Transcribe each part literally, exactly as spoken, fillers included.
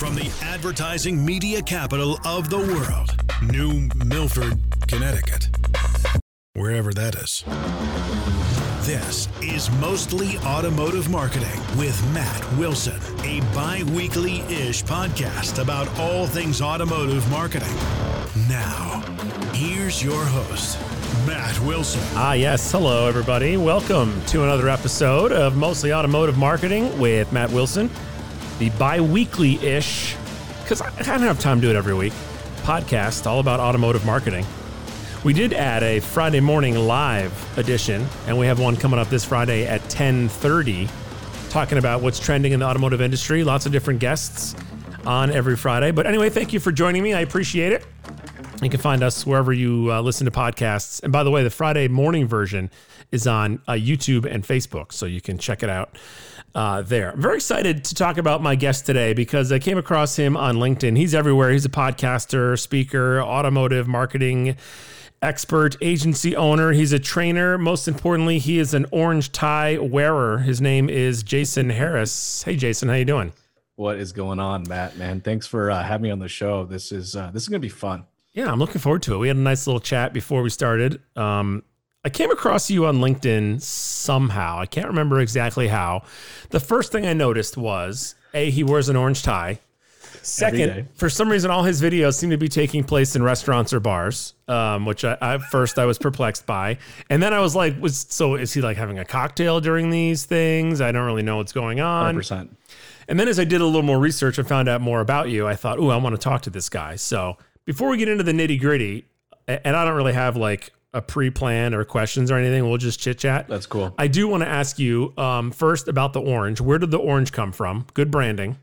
From the advertising media capital of the world, New Milford, Connecticut, wherever that is. This is Mostly Automotive Marketing with Matt Wilson, a bi-weekly-ish podcast about all things automotive marketing. Now, here's your host, Matt Wilson. Ah, yes. Hello, everybody. Welcome to another episode of Mostly Automotive Marketing with Matt Wilson, the bi-weekly-ish, because I don't have time to do it every week, podcast all about automotive marketing. We did add a Friday morning live edition, and we have one coming up this Friday at ten thirty, talking about what's trending in the automotive industry. Lots of different guests on every Friday. But anyway, thank you for joining me. I appreciate it. You can find us wherever you uh, listen to podcasts. And by the way, the Friday morning version is on uh, YouTube and Facebook, so you can check it out uh, there. I'm very excited to talk about my guest today because I came across him on LinkedIn. He's everywhere. He's a podcaster, speaker, automotive marketing expert, agency owner. He's a trainer. Most importantly, he is an orange tie wearer. His name is Jason Harris. Hey, Jason, how you doing? What is going on, Matt, man? Thanks for uh, having me on the show. This is uh, this is going to be fun. Yeah, I'm looking forward to it. We had a nice little chat before we started. Um, I came across you on LinkedIn somehow. I can't remember exactly how. The first thing I noticed was, A, he wears an orange tie. Second, for some reason, all his videos seem to be taking place in restaurants or bars, um, which I, I first I was perplexed by. And then I was like, was, so is he like having a cocktail during these things? I don't really know what's going on. one hundred percent. And then as I did a little more research and found out more about you, I thought, ooh, I want to talk to this guy. So before we get into the nitty gritty, and I don't really have like a pre-plan or questions or anything, we'll just chit chat. That's cool. I do want to ask you um, first about the orange. Where did the orange come from? Good branding.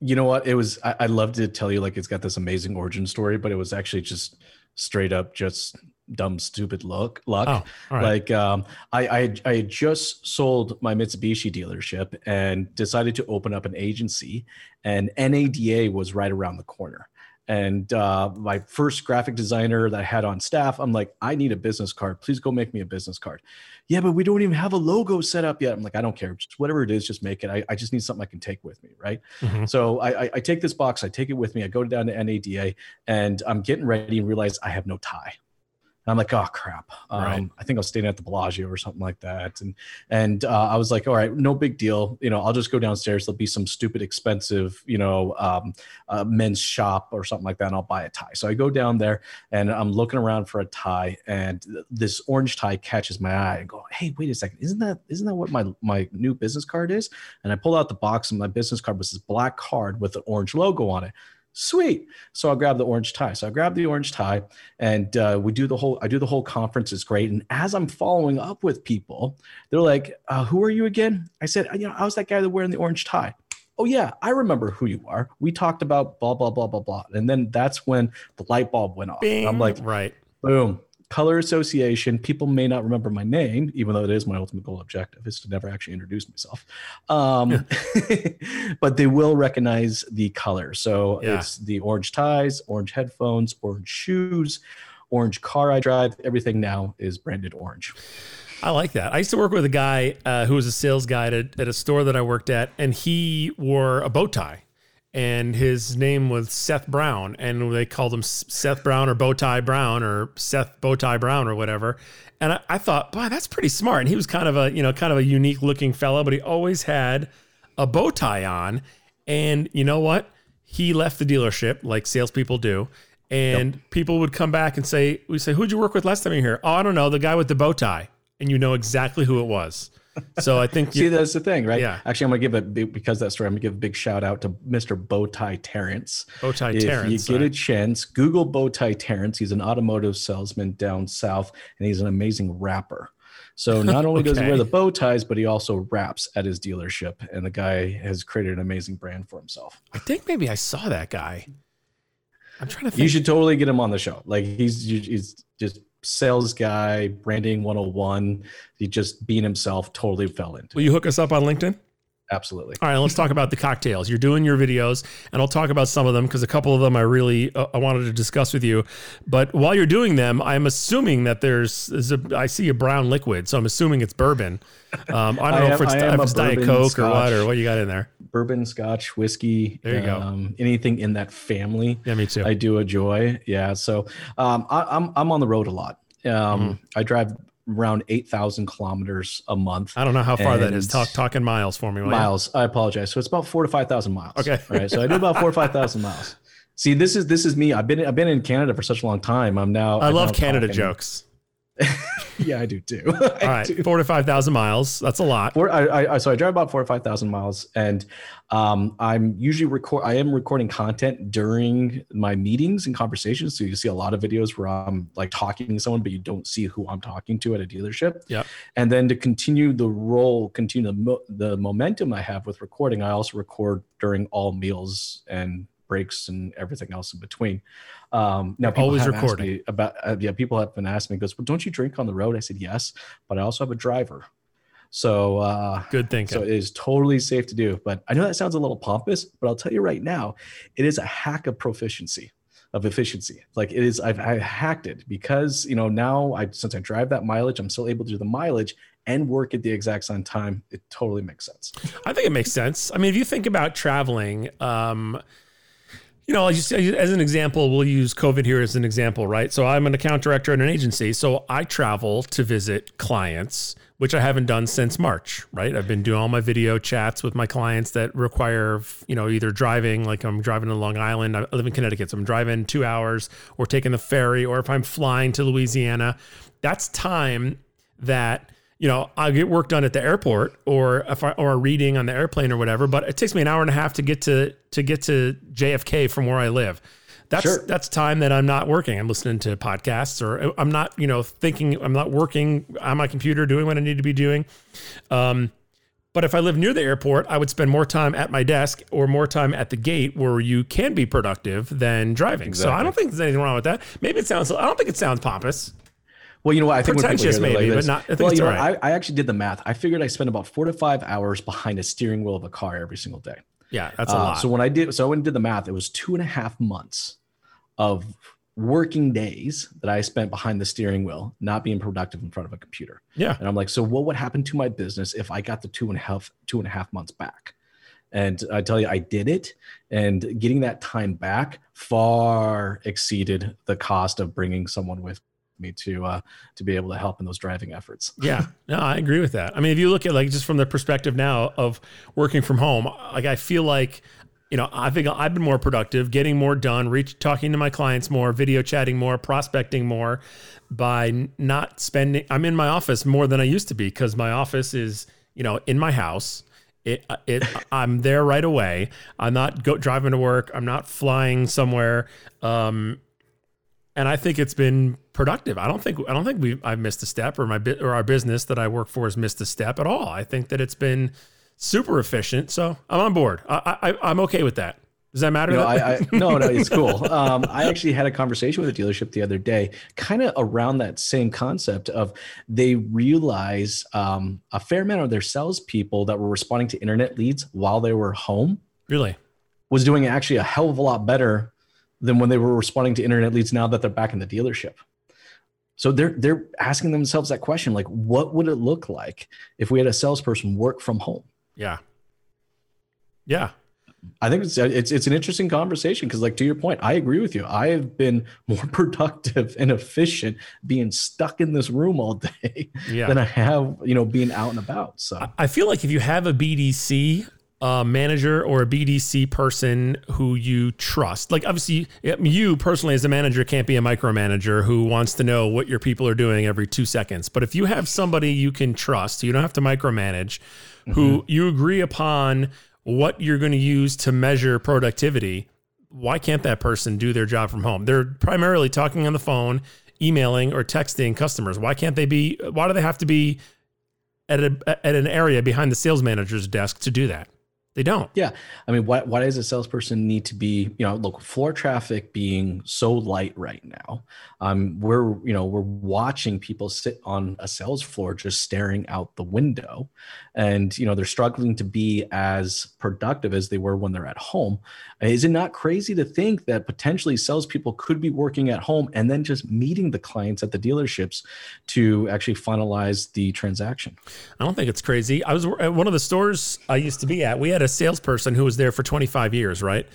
You know what? It was, I, I'd love to tell you like it's got this amazing origin story, but it was actually just straight up just dumb, stupid luck. luck. Oh, all right. Like um, I, I, I had just sold my Mitsubishi dealership and decided to open up an agency, and N A D A was right around the corner. And uh, my first graphic designer that I had on staff, I'm like, I need a business card. Please go make me a business card. Yeah, but we don't even have a logo set up yet. I'm like, I don't care. Just whatever it is, just make it. I, I just need something I can take with me, right? Mm-hmm. So I, I, I take this box. I take it with me. I go down to N A D A, and I'm getting ready and realize I have no tie. And I'm like, oh, crap. Um, right. I think I was staying at the Bellagio or something like that. And and uh, I was like, all right, no big deal. You know, I'll just go downstairs. There'll be some stupid, expensive, you know, um, uh, men's shop or something like that. And I'll buy a tie. So I go down there and I'm looking around for a tie. And this orange tie catches my eye. I go, hey, wait a second. Isn't that isn't that what my, my new business card is? And I pull out the box, and my business card was this black card with an orange logo on it. Sweet. So I'll grab the orange tie. So I grab the orange tie and uh, we do the whole, I do the whole conference. It's great. And as I'm following up with people, they're like, uh, who are you again? I said, you know, I was that guy that wearing the orange tie. Oh yeah, I remember who you are. We talked about blah, blah, blah, blah, blah. And then that's when the light bulb went off. Bing. I'm like, right. Boom. Color association. People may not remember my name, even though it is my ultimate goal objective is to never actually introduce myself. Um, but they will recognize the color. So yeah. It's the orange ties, orange headphones, orange shoes, orange car I drive. Everything now is branded orange. I like that. I used to work with a guy uh, who was a sales guy at, at a store that I worked at, and he wore a bow tie. And his name was Seth Brown, and they called him Seth Brown or Bowtie Brown or Seth Bowtie Brown or whatever. And I, I thought, boy, that's pretty smart. And he was kind of a, you know, kind of a unique looking fella, but he always had a bow tie on. And you know what? He left the dealership like salespeople do. And yep. People would come back and say, we say, who'd you work with last time you were here? Oh, I don't know. The guy with the bow tie. And you know exactly who it was. So I think see, that's the thing, right? Yeah. Actually, I'm gonna give a big, because that's story. I'm gonna give a big shout out to Mister Bowtie Terrence. Bowtie Terrence. If you get a chance, Google Bowtie Terrence. He's an automotive salesman down south, and he's an amazing rapper. So not only okay. does he wear the bow ties, but he also raps at his dealership, and the guy has created an amazing brand for himself. I think maybe I saw that guy. I'm trying to think. You should totally get him on the show. Like he's he's just. Sales guy, branding one oh one. He just being himself, totally fell into. Will you hook us up on LinkedIn? Absolutely. All right, let's talk about the cocktails. You're doing your videos, and I'll talk about some of them because a couple of them I really uh, I wanted to discuss with you. But while you're doing them, I'm assuming that there's, there's a, I see a brown liquid, so I'm assuming it's bourbon. Um, I don't I know am, if it's, if it's Diet Coke Scotch, or what, or what you got in there. Bourbon, Scotch, whiskey. There you um, go. Anything in that family. Yeah, me too. I do enjoy. Yeah, so um, I, I'm I'm on the road a lot. Um, mm. I drive around eight thousand kilometers a month. I don't know how far and that is. Talk talking miles for me. Miles. You? I apologize. So it's about four to five thousand miles. Okay. All right. So I do about four to five thousand miles. See, this is, this is me. I've been, I've been in Canada for such a long time. I'm now, I I'm love now Canada talking. Jokes. Yeah, I do too. I All right. Do. Four to five thousand miles. That's a lot. Four, I, I, so I drive about four to five thousand miles, and um, I'm usually record, I am recording content during my meetings and conversations. So you see a lot of videos where I'm like talking to someone, but you don't see who I'm talking to at a dealership. Yeah. And then to continue the role, continue the, mo- the momentum I have with recording, I also record during all meals and breaks and everything else in between. Um, now people always recording about, uh, yeah, people have been asking me, goes, well, don't you drink on the road? I said, yes, but I also have a driver. So, uh, good thinking. So it is totally safe to do, but I know that sounds a little pompous, but I'll tell you right now, it is a hack of proficiency of efficiency. Like it is, I've, I've hacked it because, you know, now I, since I drive that mileage, I'm still able to do the mileage and work at the exact same time. It totally makes sense. I think it makes sense. I mean, if you think about traveling, um, you know, as, you, as an example, we'll use COVID here as an example, right? So I'm an account director at an agency. So I travel to visit clients, which I haven't done since March, right? I've been doing all my video chats with my clients that require, you know, either driving, like I'm driving to Long Island. I live in Connecticut, so I'm driving two hours or taking the ferry, or if I'm flying to Louisiana, that's time that, you know, I'll get work done at the airport or if I, or a reading on the airplane or whatever, but it takes me an hour and a half to get to, to get to J F K from where I live. That's, sure. that's time that I'm not working. I'm listening to podcasts, or I'm not, you know, thinking, I'm not working on my computer doing what I need to be doing. Um, but if I live near the airport, I would spend more time at my desk or more time at the gate where you can be productive than driving. Exactly. So I don't think there's anything wrong with that. Maybe it sounds, I don't think it sounds pompous. Well, you know what? I think pretentious maybe, like but not. I think well, it's you know, right. I, I actually did the math. I figured I spent about four to five hours behind a steering wheel of a car every single day. Yeah, that's a uh, lot. So when I did, so I went and did the math. It was two and a half months of working days that I spent behind the steering wheel, not being productive in front of a computer. Yeah, and I'm like, so what would happen to my business if I got the two and a half, two and a half months back? And I tell you, I did it, and getting that time back far exceeded the cost of bringing someone with me to uh to be able to help in those driving efforts. Yeah, no, I agree with that. I mean, if you look at like just from the perspective now of working from home, like I feel like, you know, I think I've been more productive, getting more done, reach talking to my clients more, video chatting more, prospecting more by not spending. I'm in my office more than I used to be because my office is, you know, in my house. It it I'm there right away. I'm not go driving to work. I'm not flying somewhere. Um, And I think it's been productive. I don't think I don't think we I've missed a step, or my or our business that I work for has missed a step at all. I think that it's been super efficient. So I'm on board. I, I I'm okay with that. Does that matter? No, I, I, no, no, it's cool. Um, I actually had a conversation with a dealership the other day, kind of around that same concept of they realize um, a fair amount of their salespeople that were responding to internet leads while they were home really was doing actually a hell of a lot better than when they were responding to internet leads now that they're back in the dealership. So they're they're asking themselves that question, like, what would it look like if we had a salesperson work from home? Yeah. Yeah. I think it's it's, it's an interesting conversation because, like, to your point, I agree with you. I have been more productive and efficient being stuck in this room all day yeah. than I have, you know, being out and about. So I feel like if you have a B D C a manager or a B D C person who you trust. Like obviously you personally as a manager can't be a micromanager who wants to know what your people are doing every two seconds. But if you have somebody you can trust, you don't have to micromanage, mm-hmm. who you agree upon what you're going to use to measure productivity, why can't that person do their job from home? They're primarily talking on the phone, emailing or texting customers. Why can't they be, why do they have to be at a, at an area behind the sales manager's desk to do that? They don't. Yeah. I mean, why, why does a salesperson need to be, you know, look, floor traffic being so light right now, um, we're, you know, we're watching people sit on a sales floor just staring out the window, and, you know, they're struggling to be as productive as they were when they're at home. Is it not crazy to think that potentially salespeople could be working at home and then just meeting the clients at the dealerships to actually finalize the transaction? I don't think it's crazy. I was at one of the stores I used to be at. We had a salesperson who was there for twenty-five years, right?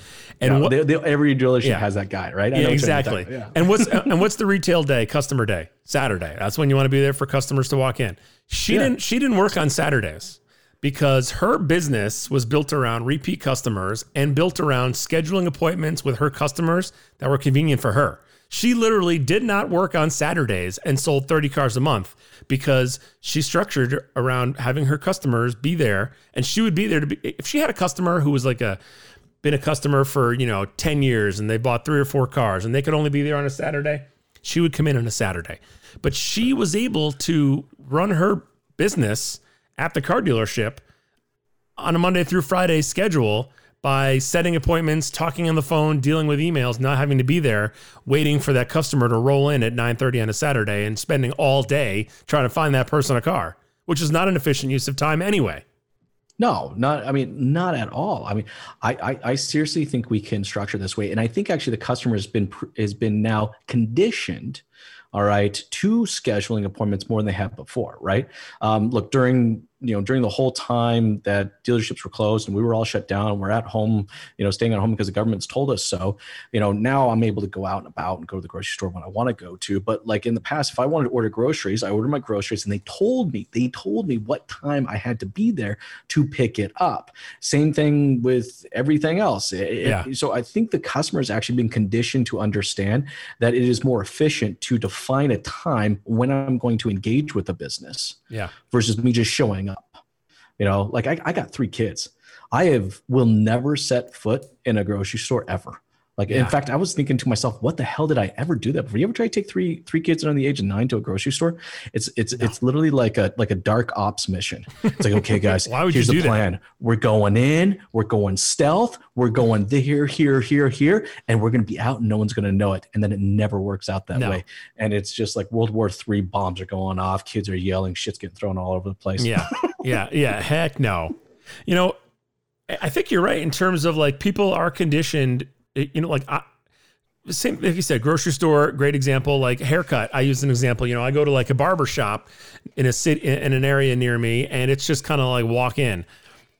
And yeah, what, they, they, every dealership yeah. has that guy, right? I yeah, know exactly. Yeah. And what's and what's the retail day, customer day? Saturday. That's when you want to be there for customers to walk in. She yeah. didn't. She didn't work on Saturdays because her business was built around repeat customers and built around scheduling appointments with her customers that were convenient for her. She literally did not work on Saturdays and sold thirty cars a month because she structured around having her customers be there, and she would be there to be, if she had a customer who was like a, been a customer for, you know, ten years and they bought three or four cars and they could only be there on a Saturday, she would come in on a Saturday. But she was able to run her business at the car dealership on a Monday through Friday schedule by setting appointments, talking on the phone, dealing with emails, not having to be there, waiting for that customer to roll in at nine thirty on a Saturday and spending all day trying to find that person a car, which is not an efficient use of time anyway. No, not, I mean, not at all. I mean, I, I, I seriously think we can structure this way. And I think actually the customer has been, has been now conditioned, all right, to scheduling appointments more than they have before, right? Um, look, during, you know, during the whole time that dealerships were closed and we were all shut down and we're at home, you know, staying at home because the government's told us so, you know, now I'm able to go out and about and go to the grocery store when I want to go to. But like in the past, if I wanted to order groceries, I ordered my groceries and they told me, they told me what time I had to be there to pick it up. Same thing with everything else. It, yeah. it, so I think the customer has actually been conditioned to understand that it is more efficient to define a time when I'm going to engage with a business yeah. versus me just showing up. You know, like I, I got three kids. I have will never set foot in a grocery store ever. Like, yeah. in fact, I was thinking to myself, what the hell did I ever do that before? You ever try to take three three kids under the age of nine to a grocery store? It's it's no. it's literally like a like a dark ops mission. It's like, okay, guys, Why would here's you do the plan. That? We're going in, we're going stealth, we're going here, here, here, here, and we're gonna be out and no one's gonna know it. And then it never works out that no. way. And it's just like World War Three bombs are going off, kids are yelling, shit's getting thrown all over the place. Yeah, yeah, yeah. Heck no. You know, I think you're right in terms of like people are conditioned. You know, like I, same, like you said, grocery store, great example, like haircut. I use an example, you know, I go to like a barber shop in a city, in an area near me, and it's just kind of like walk in.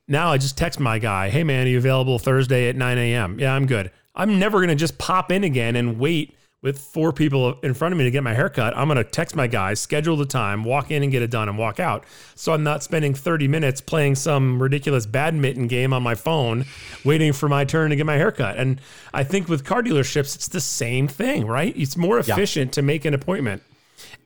Now I just text my guy, hey man, are you available Thursday at nine a.m.? Yeah, I'm good. I'm never going to just pop in again and wait with four people in front of me to get my haircut. I'm going to text my guy, schedule the time, walk in and get it done and walk out. So I'm not spending thirty minutes playing some ridiculous badminton game on my phone, waiting for my turn to get my haircut. And I think with car dealerships, it's the same thing, right? It's more efficient yeah. to make an appointment,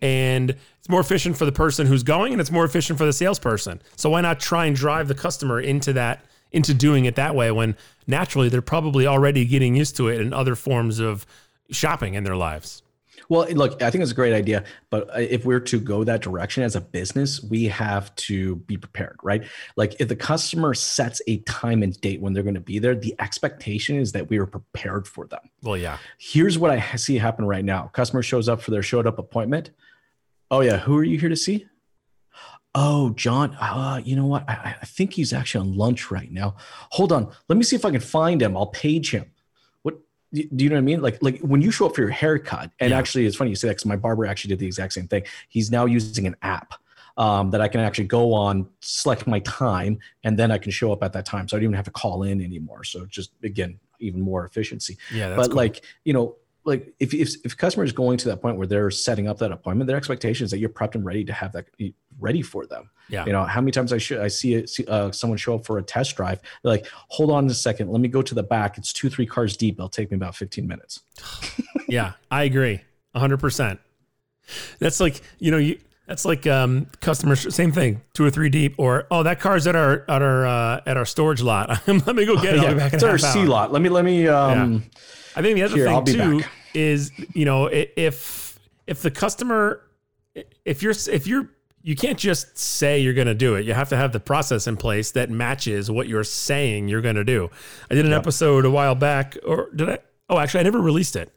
and it's more efficient for the person who's going, and it's more efficient for the salesperson. So why not try and drive the customer into that, into doing it that way, when naturally they're probably already getting used to it in other forms of shopping in their lives. Well, look, I think it's a great idea, but if we're to go that direction as a business, we have to be prepared, right? Like if the customer sets a time and date when they're going to be there, the expectation is that we are prepared for them. Well, yeah. Here's what I see happen right now. Customer shows up for their showed up appointment. Oh yeah. Who are you here to see? Oh, John, uh, you know what? I, I think he's actually on lunch right now. Hold on. Let me see if I can find him. I'll page him. Do you know what I mean? Like, like when you show up for your haircut, and yeah. actually it's funny you say that because my barber actually did the exact same thing. He's now using an app um, that I can actually go on, select my time, and then I can show up at that time. So I don't even have to call in anymore. So just, again, even more efficiency. Yeah, that's but cool. Like, you know, like if, if, if customer is going to that point where they're setting up that appointment, their expectation is that you're prepped and ready to have that ready for them. Yeah. You know, how many times I should, I see, it, see uh, someone show up for a test drive. They're like, hold on a second. Let me go to the back. It's two, three cars deep. It'll take me about fifteen minutes. Yeah, I agree. A hundred percent. That's like, you know, you, that's like um, customers, same thing, two or three deep, or, oh, that car's at our, at our, uh, at our storage lot. Let me go get it. I'll yeah, be back in it's our C lot. Let me, let me, um, yeah. I think the other Here, thing too back. is, you know, if, if the customer, if you're, if you're you can't just say you're going to do it. You have to have the process in place that matches what you're saying you're going to do. I did an yep. episode a while back, or did I? Oh, actually, I never released it,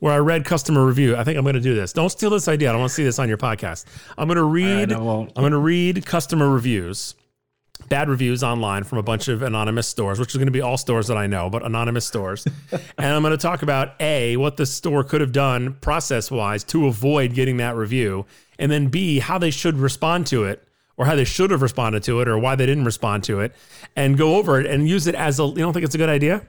where I read customer review. I think I'm going to do this. Don't steal this idea. I don't want to see this on your podcast. I'm going to read. I know, I'm going to read customer reviews, bad reviews online from a bunch of anonymous stores, which is going to be all stores that I know, but anonymous stores. And I'm going to talk about A, what the store could have done process-wise to avoid getting that review, and then B, how they should respond to it, or how they should have responded to it, or why they didn't respond to it, and go over it and use it as a, you don't think it's a good idea?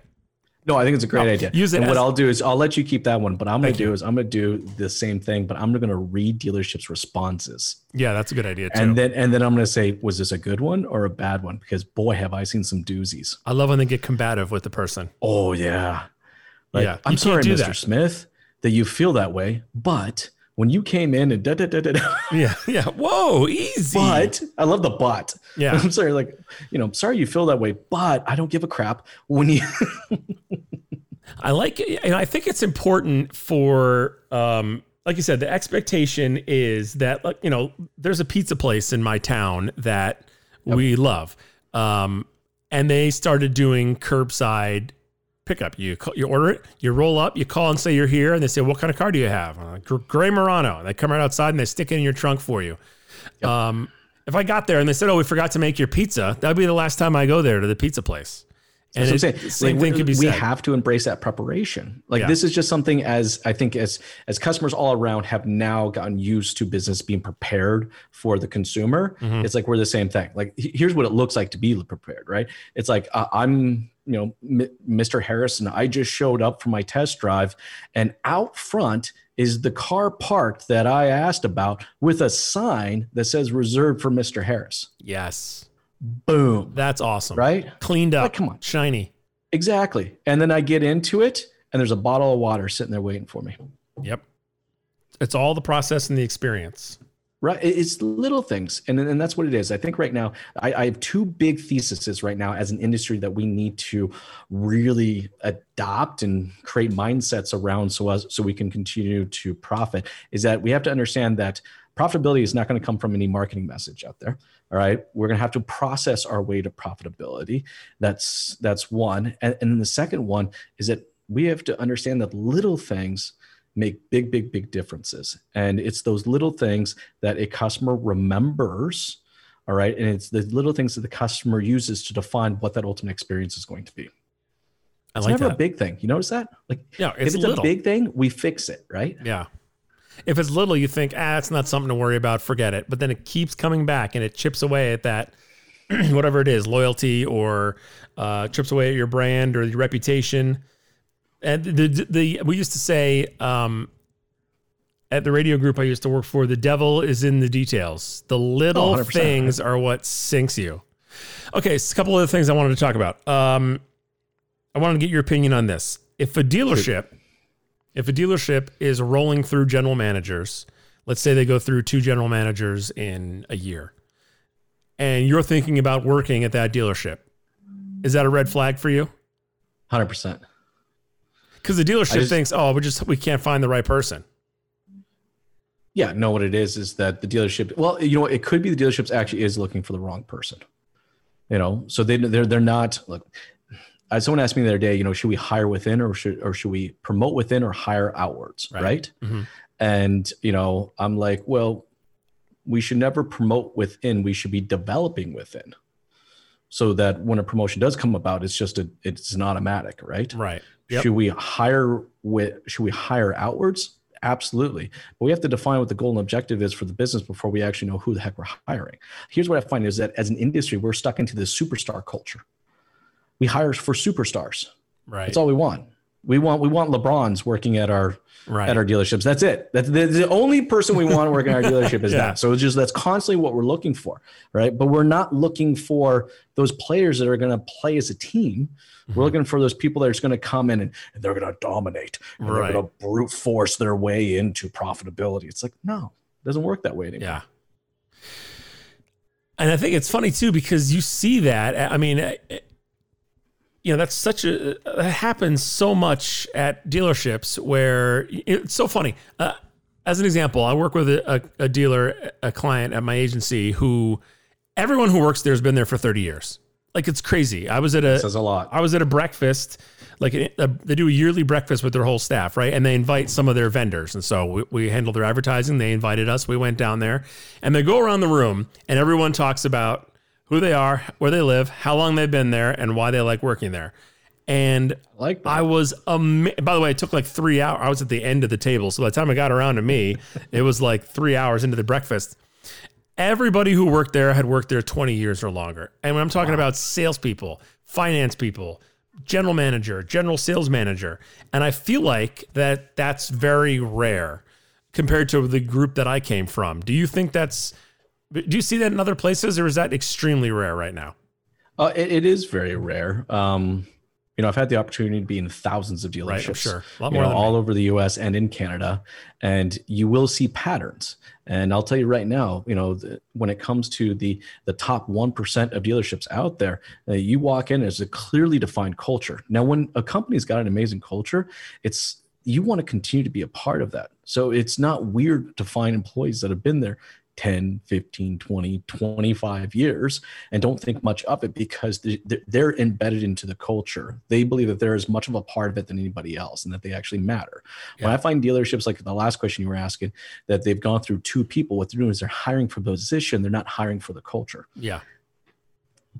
No, I think it's a great no, idea. Use it. And as, what I'll do is I'll let you keep that one, but I'm going to do you. is I'm going to do the same thing, but I'm going to read dealerships' responses. Yeah, that's a good idea too. And then and then I'm going to say, was this a good one or a bad one? Because boy, have I seen some doozies. I love when they get combative with the person. Oh yeah. Like, yeah. I'm sorry, Mister That. Smith, that you feel that way, but when you came in and da da da da da. Yeah, yeah. Whoa, easy. But I love the but. Yeah. I'm sorry, like, you know, I'm sorry you feel that way, but I don't give a crap when you. I like it. And I think it's important for, um, like you said, the expectation is that, like, you know, there's a pizza place in my town that yep. we love. Um, and they started doing curbside pickup. You call, you order it, you roll up, you call and say you're here, and they say, what kind of car do you have? I'm like, Gray Murano. And they come right outside and they stick it in your trunk for you. Yep. Um, if I got there and they said, oh, we forgot to make your pizza, that'd be the last time I go there to the pizza place. And that's what I'm saying. Same like, thing we, could be said. We have to embrace that preparation. Like yeah. this is just something as I think as as customers all around have now gotten used to business being prepared for the consumer. Mm-hmm. It's like we're the same thing. Like here's what it looks like to be prepared, right? It's like uh, I'm, you know, M- Mister Harrison. I just showed up for my test drive, and out front is the car parked that I asked about with a sign that says reserved for Mister Harris. Yes. Boom. That's awesome. Right? Cleaned up. Oh, come on. Shiny. Exactly. And then I get into it and there's a bottle of water sitting there waiting for me. Yep. It's all the process and the experience. Right. It's little things. And, and that's what it is. I think right now I, I have two big theses right now as an industry that we need to really adopt and create mindsets around so as, so we can continue to profit is that we have to understand that profitability is not going to come from any marketing message out there. All right. We're going to have to process our way to profitability. That's that's one. And, and the second one is that we have to understand that little things make big, big, big differences. And it's those little things that a customer remembers. All right. And it's the little things that the customer uses to define what that ultimate experience is going to be. I like it's never that. a big thing. You notice that? Like, yeah, it's if it's little. a big thing, we fix it. Right. Yeah. If it's little, you think, ah, it's not something to worry about, forget it. But then it keeps coming back and it chips away at that, whatever it is, loyalty or uh, chips away at your brand or your reputation. And the, the, the we used to say um, at the radio group I used to work for, the devil is in the details. The little oh, things are what sinks you. Okay, so a couple other things I wanted to talk about. Um, I wanted to get your opinion on this. If a dealership... Sweet. If a dealership is rolling through general managers, let's say they go through two general managers in a year, and you're thinking about working at that dealership, is that a red flag for you? one hundred percent. Because the dealership just, thinks, oh, we just we can't find the right person. Yeah, no, what it is is that the dealership, well, you know what, it could be the dealership actually is looking for the wrong person. You know, so they they're they're not look. Someone asked me the other day, you know, should we hire within or should or should we promote within or hire outwards, right? right? Mm-hmm. And, you know, I'm like, well, we should never promote within. We should be developing within so that when a promotion does come about, it's just a, it's an automatic, right? Right. Yep. Should we hire with, should we hire outwards? Absolutely. But we have to define what the goal and objective is for the business before we actually know who the heck we're hiring. Here's what I find is that as an industry, we're stuck into this superstar culture. We hire for superstars. Right. That's all we want. We want we want LeBrons working at our right. at our dealerships. That's it. That's the, the only person we want working at our dealership is yeah. that. So it's just that's constantly what we're looking for, right? But we're not looking for those players that are going to play as a team. Mm-hmm. We're looking for those people that are just going to come in and, and they're going to dominate. And right. They're going to brute force their way into profitability. It's like, no, it doesn't work that way anymore. Yeah. And I think it's funny too because you see that. I mean. It, You know, that's such a, that happens so much at dealerships where it's so funny. Uh, as an example, I work with a, a, a dealer, a client at my agency who everyone who works there has been there for thirty years. Like, it's crazy. I was at a, says a lot. I was at a breakfast, like a, a, they do a yearly breakfast with their whole staff, right? And they invite some of their vendors. And so we, we handle their advertising. They invited us. We went down there and they go around the room and everyone talks about who they are, where they live, how long they've been there, and why they like working there. And I, like I was, am- by the way, it took like three hours. I was at the end of the table. So by the time it got around to me, it was like three hours into the breakfast. Everybody who worked there had worked there twenty years or longer. And when I'm talking wow. about salespeople, finance people, general manager, general sales manager. And I feel like that that's very rare compared to the group that I came from. Do you think that's, do you see that in other places, or is that extremely rare right now? Uh, it, it is very rare. Um, You know, I've had the opportunity to be in thousands of dealerships, right, I'm sure. A lot more you know, all me. over the U S and in Canada, and you will see patterns. And I'll tell you right now, you know, the, when it comes to the the top one percent of dealerships out there, uh, you walk in as a clearly defined culture. Now, when a company's got an amazing culture, it's you want to continue to be a part of that. So it's not weird to find employees that have been there ten, fifteen, twenty, twenty-five years and don't think much of it because they're embedded into the culture. They believe that they're as much of a part of it than anybody else and that they actually matter. Yeah. When I find dealerships, like the last question you were asking, that they've gone through two people, what they're doing is they're hiring for position. They're not hiring for the culture. Yeah.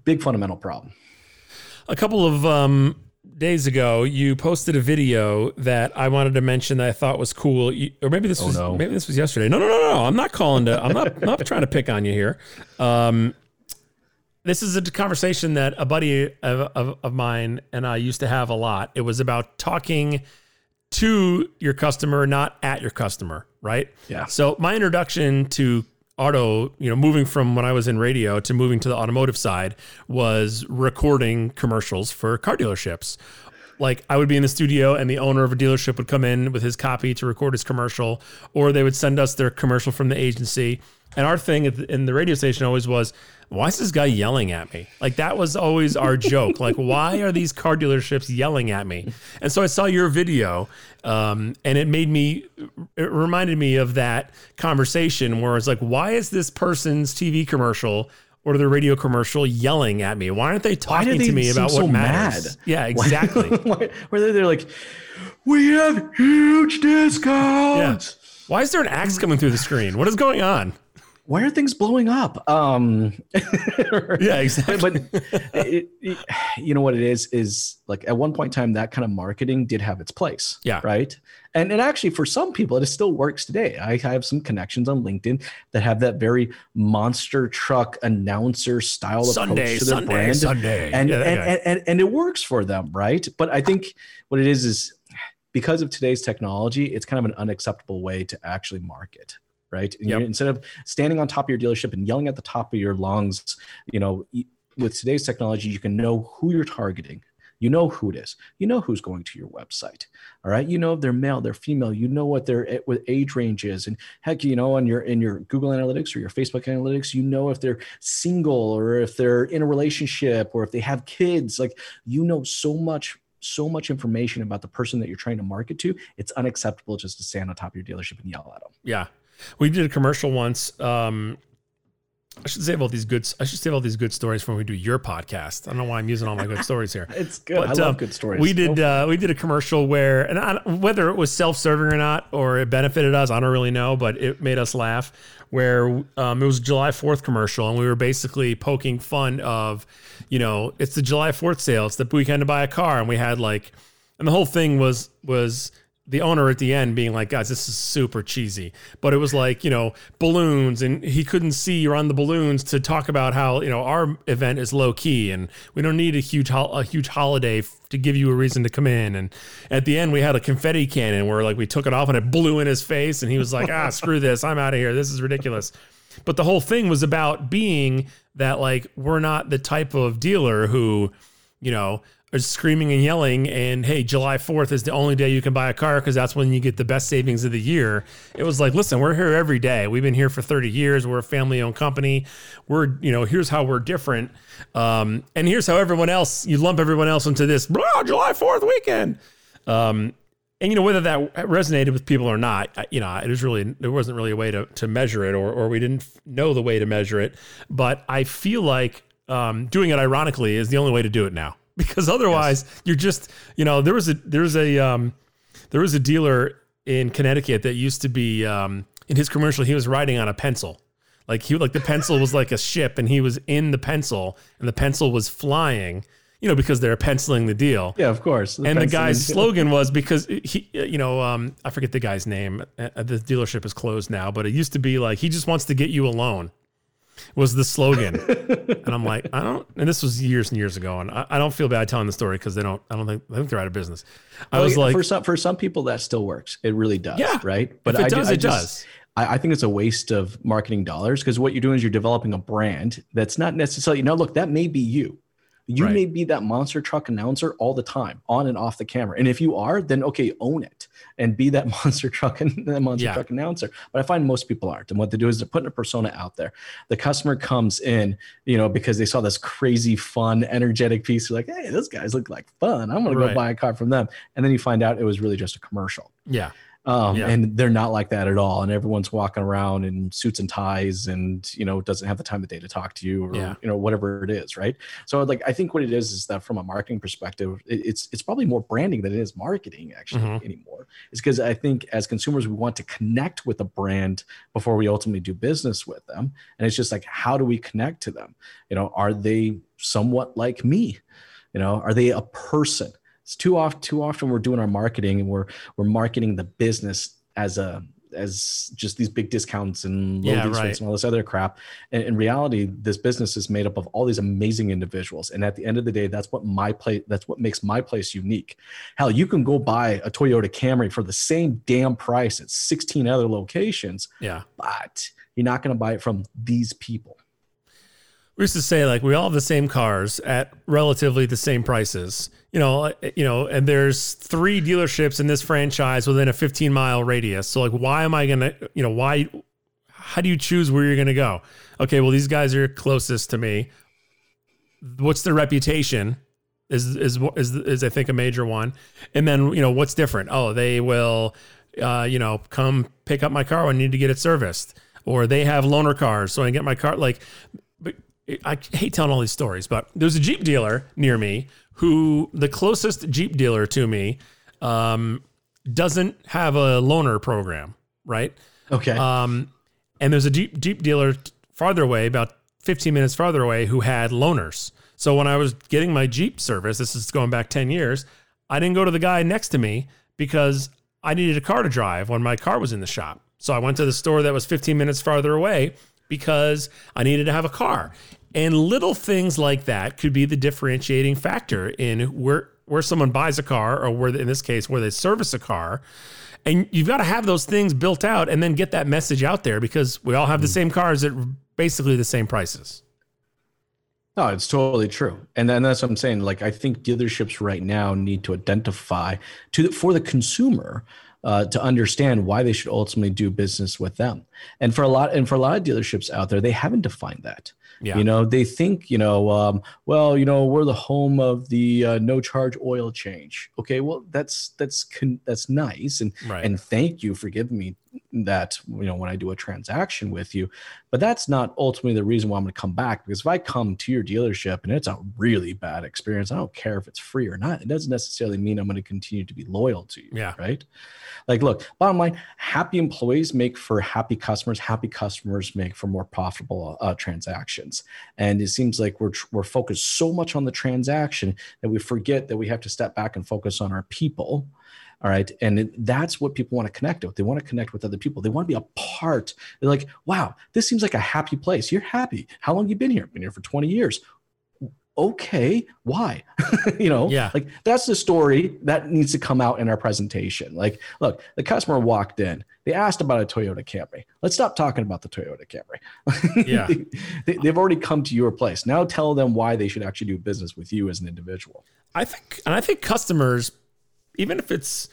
Big fundamental problem. A couple of um, days ago, you posted a video that I wanted to mention that I thought was cool. You, or maybe this oh, was, no. maybe this was yesterday. No, no, no, no. I'm not calling to, I'm not, not trying to pick on you here. Um, this is a conversation that a buddy of, of, of mine and I used to have a lot. It was about talking to your customer, not at your customer. Right. Yeah. So my introduction to auto, you know, moving from when I was in radio to moving to the automotive side was recording commercials for car dealerships. Like, I would be in the studio and the owner of a dealership would come in with his copy to record his commercial, or they would send us their commercial from the agency. And our thing in the radio station always was, why is this guy yelling at me? Like, that was always our joke. Like, why are these car dealerships yelling at me? And so I saw your video, um, and it made me, it reminded me of that conversation where it's like, why is this person's T V commercial or their radio commercial yelling at me? Why aren't they talking they to me about so what matters? Mad? Yeah, exactly. Where they're like, we have huge discounts. Yeah. Why is there an axe coming through the screen? What is going on? Why are things blowing up? Um, yeah, exactly. But it, it, you know what it is, is like at one point in time, that kind of marketing did have its place. Yeah. Right. And and actually for some people, it still works today. I, I have some connections on LinkedIn that have that very monster truck announcer style Sunday, approach to their Sunday, brand. Sunday. And, yeah, and, yeah. and, and, and it works for them. Right. But I think what it is, is because of today's technology, it's kind of an unacceptable way to actually market. Right. Yep. Instead of standing on top of your dealership and yelling at the top of your lungs, you know, with today's technology, you can know who you're targeting. You know who it is. You know who's going to your website. All right. You know, they're male, they're female. You know what their what age range is. And heck, you know, on your in your Google Analytics or your Facebook Analytics, you know if they're single or if they're in a relationship or if they have kids. Like, you know, so much. so much information about the person that you're trying to market to. It's unacceptable just to stand on top of your dealership and yell at them. Yeah. We did a commercial once. Um, I should save all these good, I should save all these good stories for when we do your podcast. I don't know why I'm using all my good stories here. It's good. But, I love um, good stories. We did, uh, we did a commercial where, and I, whether it was self-serving or not, or it benefited us, I don't really know, but it made us laugh, where um, it was a July fourth commercial. And we were basically poking fun of, you know, it's the July fourth sale. It's the weekend to buy a car. And we had like, and the whole thing was, was, the owner at the end being like, guys, this is super cheesy, but it was like, you know, balloons, and he couldn't see or on the balloons to talk about how, you know, our event is low key and we don't need a huge, a huge holiday to give you a reason to come in. And at the end we had a confetti cannon where like we took it off and it blew in his face and he was like, ah, screw this. I'm out of here. This is ridiculous. But the whole thing was about being that, like, we're not the type of dealer who, you know, screaming and yelling and, hey, July fourth is the only day you can buy a car because that's when you get the best savings of the year. It was like, listen, we're here every day. We've been here for thirty years. We're a family-owned company. We're, you know, here's how we're different. Um, and here's how everyone else, you lump everyone else into this, blah, July fourth weekend. Um, And, you know, whether that resonated with people or not, you know, it was really, there wasn't really a way to, to measure it, or or we didn't know the way to measure it. But I feel like um, doing it ironically is the only way to do it now, because otherwise yes. you're just, you know, there was a, there was a, um, there was a dealer in Connecticut that used to be um, in his commercial, he was writing on a pencil. Like he, like the pencil was like a ship, and he was in the pencil, and the pencil was flying, you know, because they're penciling the deal. Yeah, of course. The and the guy's slogan was, because he, you know, um, I forget the guy's name. The dealership is closed now, but it used to be like, he just wants to get you alone was the slogan. And I'm like, I don't, and this was years and years ago. And I, I don't feel bad telling the story, because they don't, I don't think, I think they're out of business. I well, was like, for some, for some people that still works. It really does. Yeah, right. But if it I does, do, it I just, does. I think it's a waste of marketing dollars, because what you're doing is you're developing a brand that's not necessarily, now look, that may be you. You right. may be that monster truck announcer all the time, on and off the camera. And if you are, then okay, own it and be that monster truck and that monster yeah. truck announcer. But I find most people aren't. And what they do is they're putting a persona out there. The customer comes in, you know, because they saw this crazy, fun, energetic piece. They're like, hey, those guys look like fun. I'm going right. to go buy a car from them. And then you find out it was really just a commercial. Yeah. Um, yeah. And they're not like that at all. And everyone's walking around in suits and ties, and, you know, doesn't have the time of day to talk to you, or, yeah. you know, whatever it is. Right. So like, I think what it is, is that from a marketing perspective, it's, it's probably more branding than it is marketing actually mm-hmm. anymore. It's because I think as consumers, we want to connect with a brand before we ultimately do business with them. And it's just like, how do we connect to them? You know, are they somewhat like me? You know, are they a person? It's too often, too often we're doing our marketing, and we're we're marketing the business as a as just these big discounts and low yeah, discounts right. and all this other crap. And in reality, this business is made up of all these amazing individuals. And at the end of the day, that's what my place. That's what makes my place unique. Hell, you can go buy a Toyota Camry for the same damn price at sixteen other locations. Yeah, but you're not going to buy it from these people. We used to say, like, we all have the same cars at relatively the same prices, you know, you know, and there's three dealerships in this franchise within a fifteen mile radius. So like, why am I going to, you know, why, how do you choose where you're going to go? Okay, well, these guys are closest to me. What's their reputation is, is, is, is I think a major one. And then, you know, what's different? Oh, they will, uh, you know, come pick up my car when I need to get it serviced, or they have loaner cars, so I can get my car, like, but, I hate telling all these stories, but there's a Jeep dealer near me who the closest Jeep dealer to me um, doesn't have a loaner program, right? Okay. Um, and there's a Jeep Jeep dealer farther away, about fifteen minutes farther away, who had loaners. So when I was getting my Jeep service, this is going back ten years, I didn't go to the guy next to me because I needed a car to drive when my car was in the shop. So I went to the store that was fifteen minutes farther away because I needed to have a car. And little things like that could be the differentiating factor in where where someone buys a car, or where, in this case, where they service a car. And you've got to have those things built out and then get that message out there, because we all have the same cars at basically the same prices. No, it's totally true. And then that's what I'm saying. Like, I think dealerships right now need to identify to for the consumer Uh, to understand why they should ultimately do business with them. And for a lot, and for a lot of dealerships out there, they haven't defined that. Yeah. You know, they think, you know, um, well, you know, we're the home of the uh, no charge oil change. Okay, well, that's that's con- that's nice, and right. and thank you for giving me that, you know, when I do a transaction with you. But that's not ultimately the reason why I'm going to come back, because if I come to your dealership and it's a really bad experience, I don't care if it's free or not. It doesn't necessarily mean I'm going to continue to be loyal to you. Yeah. Right. Like, look, bottom line, happy employees make for happy customers. Happy customers make for more profitable uh, transactions. And it seems like we're we're focused so much on the transaction that we forget that we have to step back and focus on our people. All right. And it, that's what people want to connect with. They want to connect with other people. They want to be a part. They're like, wow, this seems like a happy place. You're happy. How long have you been here? Been here for twenty years. Okay, why? you know, yeah. Like, that's the story that needs to come out in our presentation. Like, look, the customer walked in. They asked about a Toyota Camry. Let's stop talking about the Toyota Camry. Yeah. they, they've already come to your place. Now tell them why they should actually do business with you as an individual. I think, and I think customers, even if it's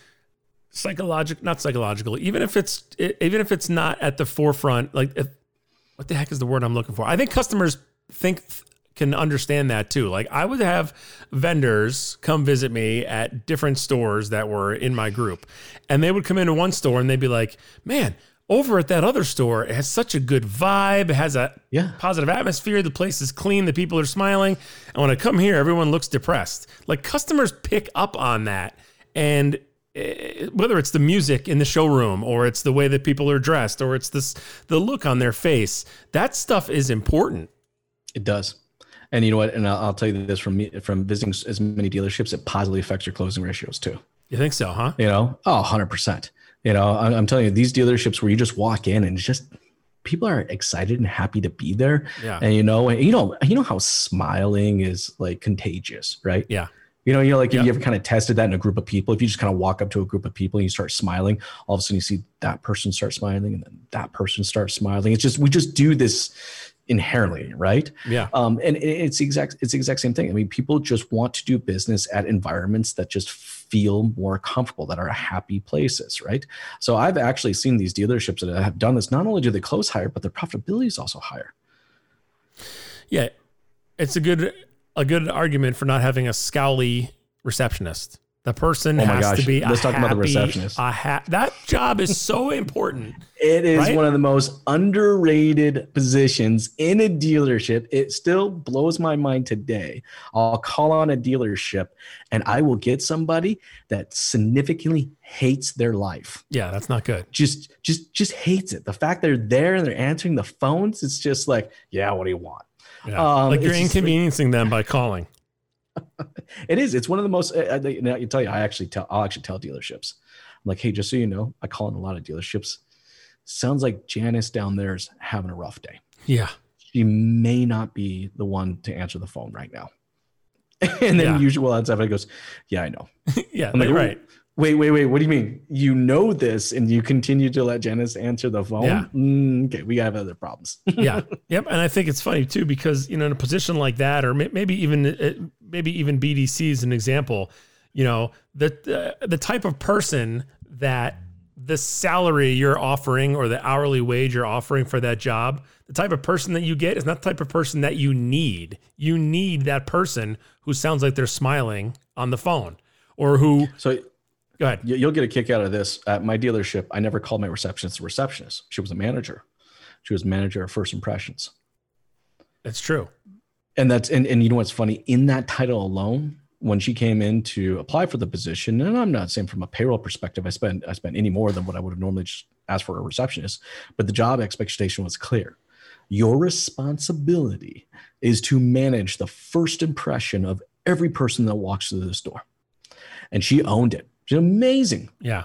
psychological, not psychological, even if it's, even if it's not at the forefront, like, if, what the heck is the word I'm looking for? I think customers think... Th- can understand that too. Like I would have vendors come visit me at different stores that were in my group, and they would come into one store and they'd be like, man, over at that other store, it has such a good vibe. It has a yeah. positive atmosphere. The place is clean. The people are smiling. And when I come here, everyone looks depressed. Like customers pick up on that. And whether it's the music in the showroom or it's the way that people are dressed or it's this, the look on their face, that stuff is important. It does. And you know what? And I'll tell you this from me, from visiting as many dealerships, it positively affects your closing ratios too. You think so, huh? You know, oh, one hundred percent. You know, I'm telling you, these dealerships where you just walk in and it's just people are excited and happy to be there. Yeah. And you know, and you know, you know how smiling is like contagious, right? Yeah. You know, you're like, yeah. you ever kind of tested that in a group of people? If you just kind of walk up to a group of people and you start smiling, all of a sudden you see that person start smiling and then that person starts smiling. It's just, we just do this inherently, right? Yeah. Um, and it's the exact, it's the exact same thing. I mean, people just want to do business at environments that just feel more comfortable, that are happy places, right? So I've actually seen these dealerships that have done this. Not only do they close higher, but their profitability is also higher. Yeah, it's a good a good argument for not having a scowly receptionist. The person oh has gosh. to be Let's a talk happy, about the receptionist. A ha- that job is so important. It is right? one of the most underrated positions in a dealership. It still blows my mind today. I'll call on a dealership and I will get somebody that significantly hates their life. Yeah, that's not good. Just just just hates it. The fact they're there and they're answering the phones, it's just like, yeah, what do you want? Yeah. Um, like you're inconveniencing like, them by calling. It is. It's one of the most, I, I, now you tell you, I actually tell, I'll actually tell dealerships. I'm like, hey, just so you know, I call in a lot of dealerships. Sounds like Janice down there is having a rough day. Yeah. She may not be the one to answer the phone right now. And then yeah. usual answer, I goes, yeah, I know. yeah. I'm like, right. Wait, wait, wait. What do you mean? You know this and you continue to let Janice answer the phone? Yeah. Mm, okay. We have other problems. yeah. Yep. And I think it's funny too, because, you know, in a position like that, or maybe even, maybe even B D C is an example, you know, the, uh, the type of person that the salary you're offering or the hourly wage you're offering for that job, the type of person that you get is not the type of person that you need. You need that person who sounds like they're smiling on the phone or who... So. Go ahead. You'll get a kick out of this. At my dealership, I never called my receptionist a receptionist. She was a manager. She was manager of first impressions. That's true. And that's and, and you know what's funny? In that title alone, when she came in to apply for the position, and I'm not saying from a payroll perspective, I spent I spent any more than what I would have normally just asked for a receptionist, but the job expectation was clear. Your responsibility is to manage the first impression of every person that walks through this door. And she owned it. She's amazing. Yeah.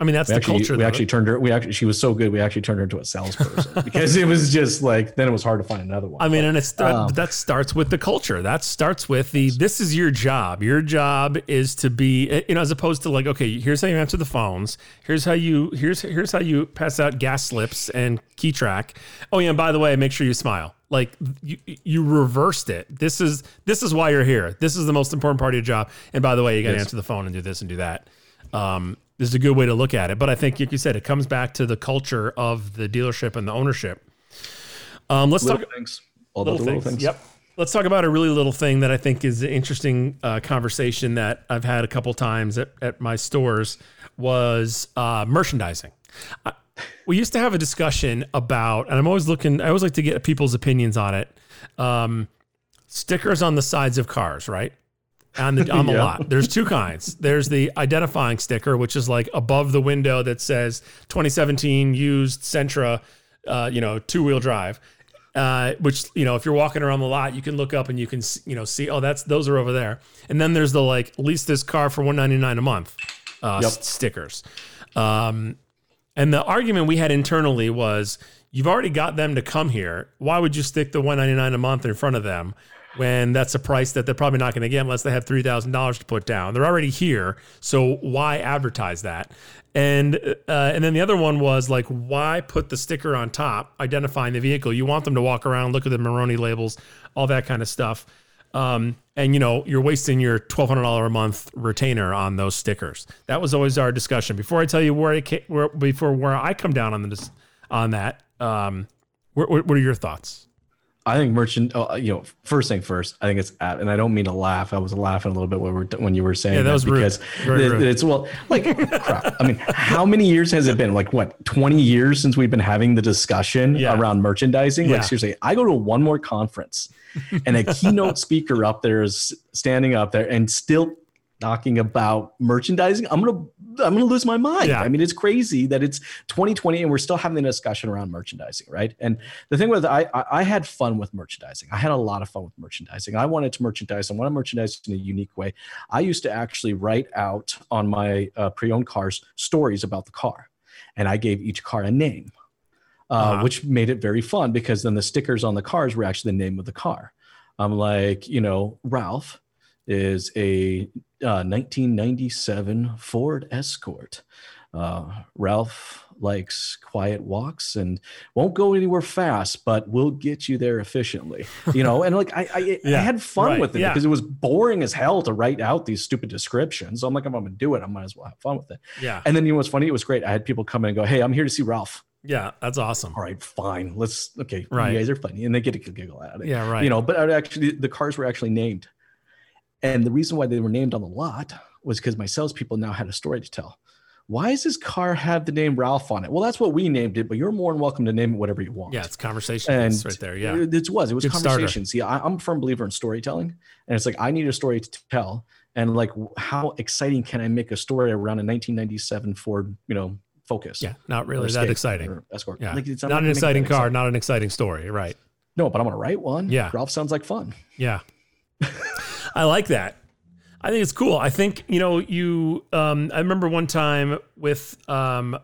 I mean, that's we the actually, culture. We though. actually turned her, we actually, she was so good. We actually turned her into a salesperson because it was just like, then it was hard to find another one. I mean, but, and it's, um, that starts with the culture. That starts with the, this is your job. Your job is to be, you know, as opposed to like, okay, here's how you answer the phones. Here's how you, here's, here's how you pass out gas slips and key track. Oh yeah. And by the way, make sure you smile. Like you, you reversed it. This is this is why you're here. This is the most important part of your job. And by the way, you got to yes. answer the phone and do this and do that. Um, this is a good way to look at it. But I think, like you said, it comes back to the culture of the dealership and the ownership. Um, let's little talk things. All little, little things. things. Yep. Let's talk about a really little thing that I think is an interesting uh, conversation that I've had a couple times at, at my stores was uh, merchandising. I, We used to have a discussion about, and I'm always looking, I always like to get people's opinions on it. Um, stickers on the sides of cars, right? On the, on the yeah. lot. There's two kinds. There's the identifying sticker, which is like above the window that says twenty seventeen used Sentra, uh, you know, two wheel drive, uh, which, you know, if you're walking around the lot, you can look up and you can, you know, see, oh, that's, those are over there. And then there's the like, lease this car for one ninety-nine a month, uh, yep. stickers. Um, And the argument we had internally was, you've already got them to come here. Why would you stick the one ninety-nine a month in front of them when that's a price that they're probably not going to get unless they have three thousand dollars to put down? They're already here, so why advertise that? And uh, and then the other one was like, why put the sticker on top identifying the vehicle? You want them to walk around, look at the Maroni labels, all that kind of stuff. Um, and you know, you're wasting your twelve hundred dollars a month retainer on those stickers. That was always our discussion. Before I tell you where I came, where, before where I come down on the on that, um, what, what are your thoughts? I think merchant, uh, you know, first thing first, I think it's at, and I don't mean to laugh. I was laughing a little bit when, we're, when you were saying yeah, that, that was because rude. It, rude. it's, well, like, crap. I mean, how many years has it been? Like what, twenty years since we've been having the discussion yeah. around merchandising? Yeah. Like seriously, I go to one more conference and a keynote speaker up there is standing up there and still talking about merchandising. I'm going to, I'm going to lose my mind. Yeah. I mean, it's crazy that it's twenty twenty and we're still having a discussion around merchandising, right? And the thing was, I I had fun with merchandising. I had a lot of fun with merchandising. I wanted to merchandise. I want to merchandise in a unique way. I used to actually write out on my uh, pre-owned cars stories about the car, and I gave each car a name, uh, uh-huh. which made it very fun because then the stickers on the cars were actually the name of the car. I'm like, you know, Ralph is a uh, nineteen ninety-seven Ford Escort. Uh, Ralph likes quiet walks and won't go anywhere fast, but we'll get you there efficiently. You know, and like I, I, yeah, I had fun right, with it yeah. because it was boring as hell to write out these stupid descriptions. So I'm like, if I'm gonna do it, I might as well have fun with it. Yeah. And then you know what's funny? It was great. I had people come in and go, "Hey, I'm here to see Ralph." Yeah, that's awesome. All right, fine. Let's okay. Right. You guys are funny, and they get a giggle out of it. Yeah, right. You know, but I actually the cars were actually named. And the reason why they were named on the lot was because my salespeople now had a story to tell. Why does this car have the name Ralph on it? Well, that's what we named it, but you're more than welcome to name it whatever you want. Yeah, it's conversations right there. Yeah, it was. It was conversations. See, I, I'm a firm believer in storytelling. And it's like, I need a story to tell. And like, how exciting can I make a story around a nineteen ninety-seven Ford, you know, Focus? Yeah, not really that exciting. Escort. Yeah. Like, it's not, not an exciting car, not an exciting story. Right. No, but I'm going to write one. Yeah. Ralph sounds like fun. Yeah. I like that. I think it's cool. I think, you know, you, um, I remember one time with, um,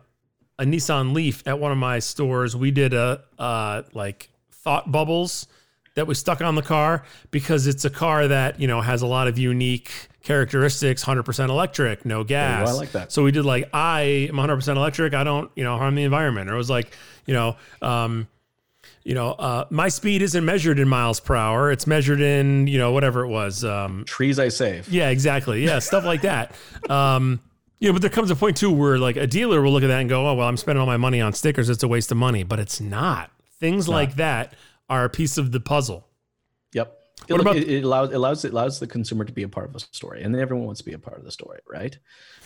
a Nissan Leaf at one of my stores, we did a, uh, like thought bubbles that we stuck on the car because it's a car that, you know, has a lot of unique characteristics, one hundred percent electric, no gas. Oh, I like that. So we did like, I am one hundred percent electric. I don't, you know, harm the environment. Or it was like, you know, um, You know, uh, my speed isn't measured in miles per hour. It's measured in, you know, whatever it was. Um, Trees I save. Yeah, exactly. Yeah, stuff like that. Um, you know, but there comes a point, too, where like a dealer will look at that and go, oh, well, I'm spending all my money on stickers. It's a waste of money. But it's not. Things it's not. Like that are a piece of the puzzle. Yep. It, what about, it, it allows it allows it allows the consumer to be a part of the story, and then everyone wants to be a part of the story, right?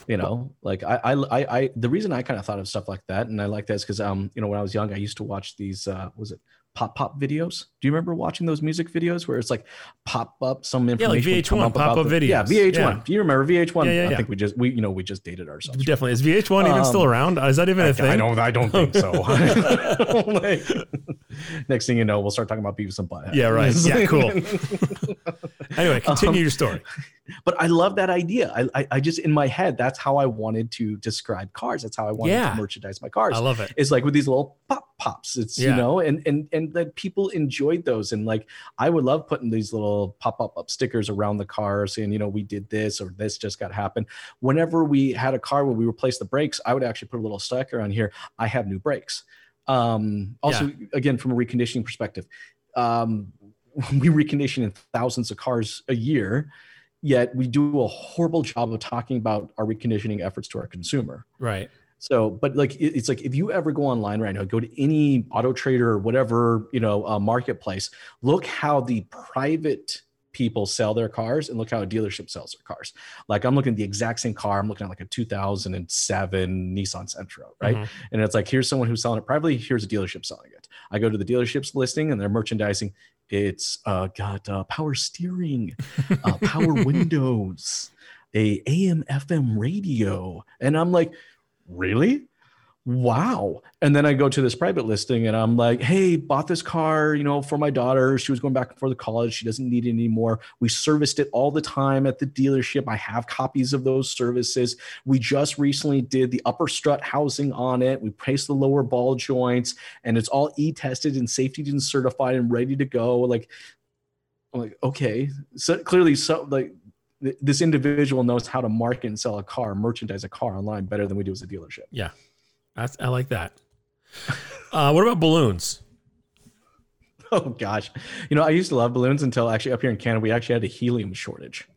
You know, like I I I, I the reason I kind of thought of stuff like that, and I like that is because um you know when I was young, I used to watch these uh, was it pop pop videos? Do you remember watching those music videos where it's like pop up some information? Yeah, like V H one pop up videos. Yeah, V H one. Yeah. Do you remember V H one? Yeah, yeah, I yeah. think we just we you know we just dated ourselves. Definitely. Is V H one um, even still around? Is that even I, a thing? I don't I don't think so. Like, next thing you know, we'll start talking about Beavis and Butthead. Yeah, right. Yeah, cool. Anyway, continue um, your story. But I love that idea. I, I I just, in my head, that's how I wanted to describe cars. That's how I wanted yeah. to merchandise my cars. I love it. It's like with these little pop pops. It's, yeah. you know, and and and that people enjoyed those. And like, I would love putting these little pop up up stickers around the car saying, you know, we did this or this just got happened. Whenever we had a car where we replaced the brakes, I would actually put a little sticker on here. I have new brakes. Um, also, yeah. again, from a reconditioning perspective, um, we recondition in thousands of cars a year, yet we do a horrible job of talking about our reconditioning efforts to our consumer. Right. So, but like, it's like, if you ever go online right now, go to any Auto Trader or whatever, you know, uh, marketplace, look how the private people sell their cars and look how a dealership sells their cars. Like I'm looking at the exact same car. I'm looking at like a two thousand seven Nissan Sentra, right? Mm-hmm. And it's like, here's someone who's selling it privately. Here's a dealership selling it. I go to the dealership's listing and they're merchandising. It's uh, got uh, power steering, uh, power windows, a A M F M radio. And I'm like, really? Wow. And then I go to this private listing and I'm like, hey, bought this car, you know, for my daughter. She was going back and forth to college. She doesn't need it anymore. We serviced it all the time at the dealership. I have copies of those services. We just recently did the upper strut housing on it. We placed the lower ball joints and it's all e-tested and safety and certified and ready to go. Like, I'm like, okay. So clearly, so like, th- this individual knows how to market and sell a car, merchandise a car online better than we do as a dealership. Yeah. That's, I like that. Uh, what about balloons? Oh, gosh. You know, I used to love balloons until actually up here in Canada, we actually had a helium shortage.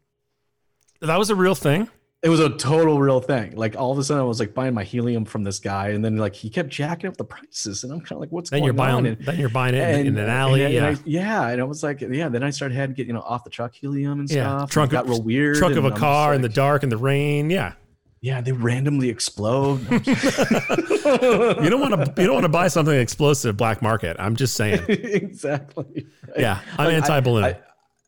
That was a real thing? It was a total real thing. Like all of a sudden I was like buying my helium from this guy. And then like, he kept jacking up the prices and I'm kind of like, what's then going you're buying, on? And, then you're buying it and, in an alley. And, yeah. And I, yeah. And I was like, yeah, then I started had to get, you know, off the truck helium and yeah. stuff. Trunk, and it got real weird. Truck of a I'm car like, in the dark and the rain. Yeah. Yeah. They randomly explode. You don't want to, you don't want to buy something explosive black market. I'm just saying. Exactly. Right. Yeah. I'm anti-balloon.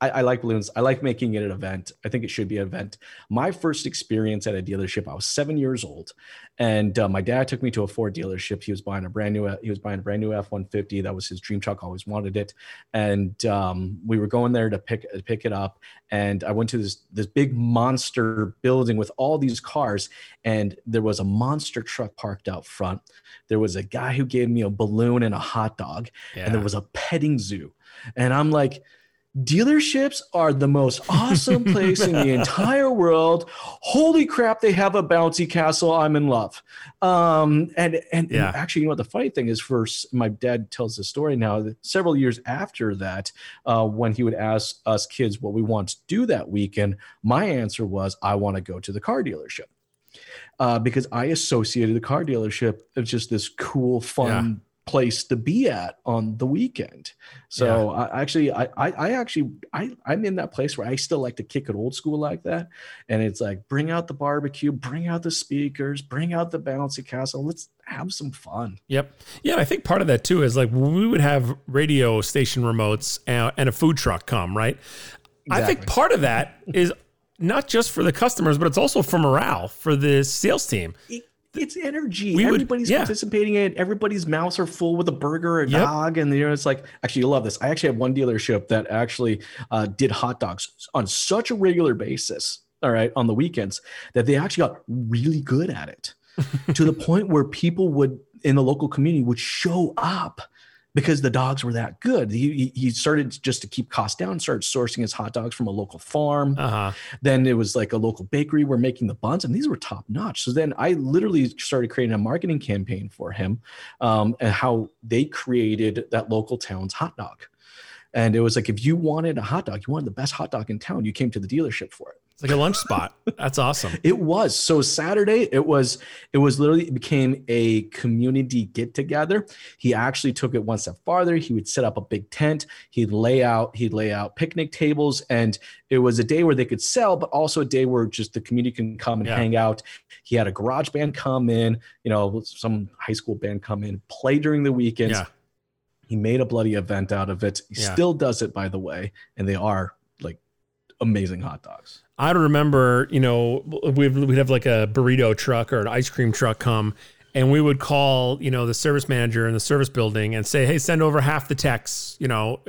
I, I like balloons. I like making it an event. I think it should be an event. My first experience at a dealership, I was seven years old, and uh, my dad took me to a Ford dealership. He was buying a brand new, he was buying a brand new F one fifty. That was his dream truck. Always wanted it. And um, we were going there to pick pick it up. And I went to this this big monster building with all these cars. And there was a monster truck parked out front. There was a guy who gave me a balloon and a hot dog. Yeah. And there was a petting zoo. And I'm like, dealerships are the most awesome place in the entire world. Holy crap, they have a bouncy castle. I'm in love. Um, and and yeah. actually, you know what? The funny thing is, for my dad tells the story now that several years after that, uh, when he would ask us kids what we want to do that weekend, my answer was, I want to go to the car dealership. Uh, because I associated the car dealership as just this cool, fun yeah. place to be at on the weekend. So yeah. I actually, I, I, I actually, I, I'm in that place where I still like to kick it old school like that. And it's like, bring out the barbecue, bring out the speakers, bring out the bouncy castle. Let's have some fun. Yep. Yeah. I think part of that too is like, we would have radio station remotes and, and a food truck come, right? Exactly. I think part of that is not just for the customers, but it's also for morale for the sales team. It- It's energy. We Everybody's would, yeah. participating in it. Everybody's mouths are full with a burger, a yep. dog. And you know, it's like, actually, you love this. I actually have one dealership that actually uh, did hot dogs on such a regular basis, all right, on the weekends, that they actually got really good at it to the point where people would, in the local community, would show up because the dogs were that good. He, he started just to keep costs down, started sourcing his hot dogs from a local farm. Uh-huh. Then it was like a local bakery. We're making the buns, and these were top notch. So then I literally started creating a marketing campaign for him um, and how they created that local town's hot dog. And it was like, if you wanted a hot dog, you wanted the best hot dog in town, you came to the dealership for it. It's like a lunch spot. That's awesome. It was. So Saturday, it was, it was literally, it became a community get together. He actually took it one step farther. He would set up a big tent. He'd lay out, he'd lay out picnic tables, and it was a day where they could sell, but also a day where just the community can come and yeah. hang out. He had a garage band come in, you know, some high school band come in, play during the weekends. Yeah. He made a bloody event out of it. He yeah. still does it, by the way. And they are like amazing hot dogs. I remember, you know, we'd, we'd have like a burrito truck or an ice cream truck come, and we would call, you know, the service manager in the service building and say, hey, send over half the techs, you know,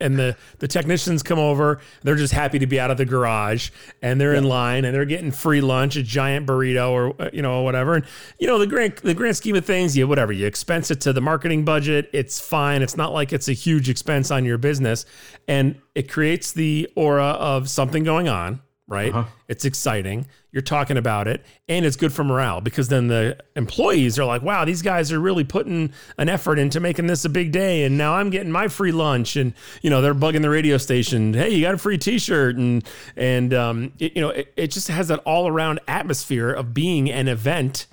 and the, the technicians come over. They're just happy to be out of the garage, and they're yeah. in line, and they're getting free lunch, a giant burrito or, you know, whatever. And, you know, the grand, the grand scheme of things, you whatever, you expense it to the marketing budget. It's fine. It's not like it's a huge expense on your business, and it creates the aura of something going on. Right. Uh-huh. It's exciting. You're talking about it, and it's good for morale, because then the employees are like, wow, these guys are really putting an effort into making this a big day. And now I'm getting my free lunch, and, you know, they're bugging the radio station. Hey, you got a free t-shirt. And, and, um, it, you know, it, it just has that all around atmosphere of being an event.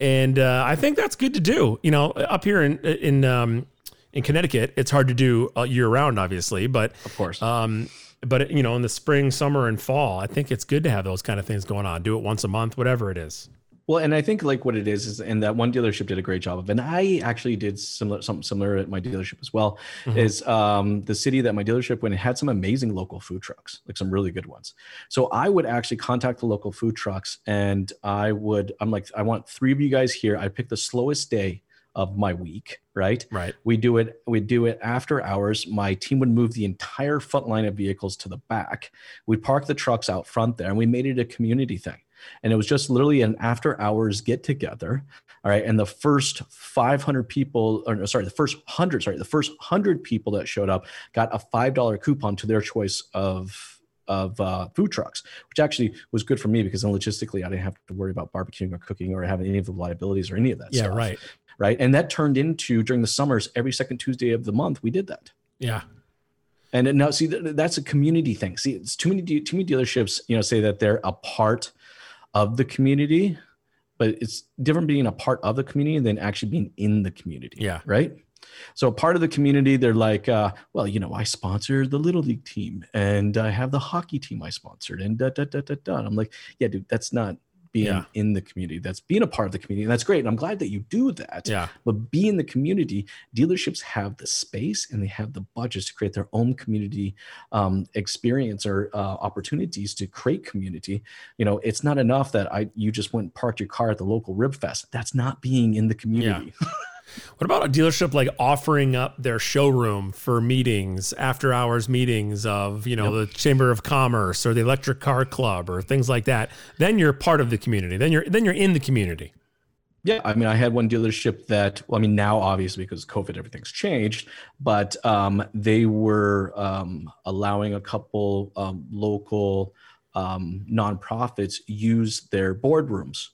And, uh, I think that's good to do, you know, up here in, in, um, in Connecticut, it's hard to do uh, year round, obviously, but of course, um, but, you know, in the spring, summer, and fall, I think it's good to have those kind of things going on. Do it once a month, whatever it is. Well, and I think like what it is, is, and that one dealership did a great job of, and I actually did similar, something similar at my dealership as well, mm-hmm. is um, the city that my dealership went in had some amazing local food trucks, like some really good ones. So I would actually contact the local food trucks, and I would, I'm like, I want three of you guys here. I picked the slowest day of my week, right? Right. We do it, we do it after hours. My team would move the entire front line of vehicles to the back. We parked the trucks out front there, and we made it a community thing. And it was just literally an after hours get together. All right. And the first five hundred people, or no, sorry, the first hundred, sorry, the first hundred people that showed up got a five dollar coupon to their choice of of uh, food trucks, which actually was good for me, because then logistically I didn't have to worry about barbecuing or cooking or having any of the liabilities or any of that yeah, stuff. Yeah, right. Right. And that turned into, during the summers, every second Tuesday of the month, we did that. Yeah. And now, see, that's a community thing. See, it's too many, too many dealerships, you know, say that they're a part of the community, but it's different being a part of the community than actually being in the community. Yeah. Right. So part of the community, they're like, uh, well, you know, I sponsored the Little League team and I have the hockey team I sponsored and da, da, da, da, da. And I'm like, yeah, dude, that's not being yeah. in the community. That's being a part of the community. And that's great. And I'm glad that you do that. Yeah. But be in the community. Dealerships have the space and they have the budgets to create their own community um, experience or uh, opportunities to create community. You know, it's not enough that I you just went and parked your car at the local Rib Fest. That's not being in the community. Yeah. What about a dealership like offering up their showroom for meetings, after hours meetings of, you know, yep. the Chamber of Commerce or the Electric Car Club or things like that? Then you're part of the community. Then you're then you're in the community. Yeah. I mean, I had one dealership that, well, I mean, now obviously because COVID, everything's changed, but um, they were um, allowing a couple um, local um, nonprofits use their boardrooms.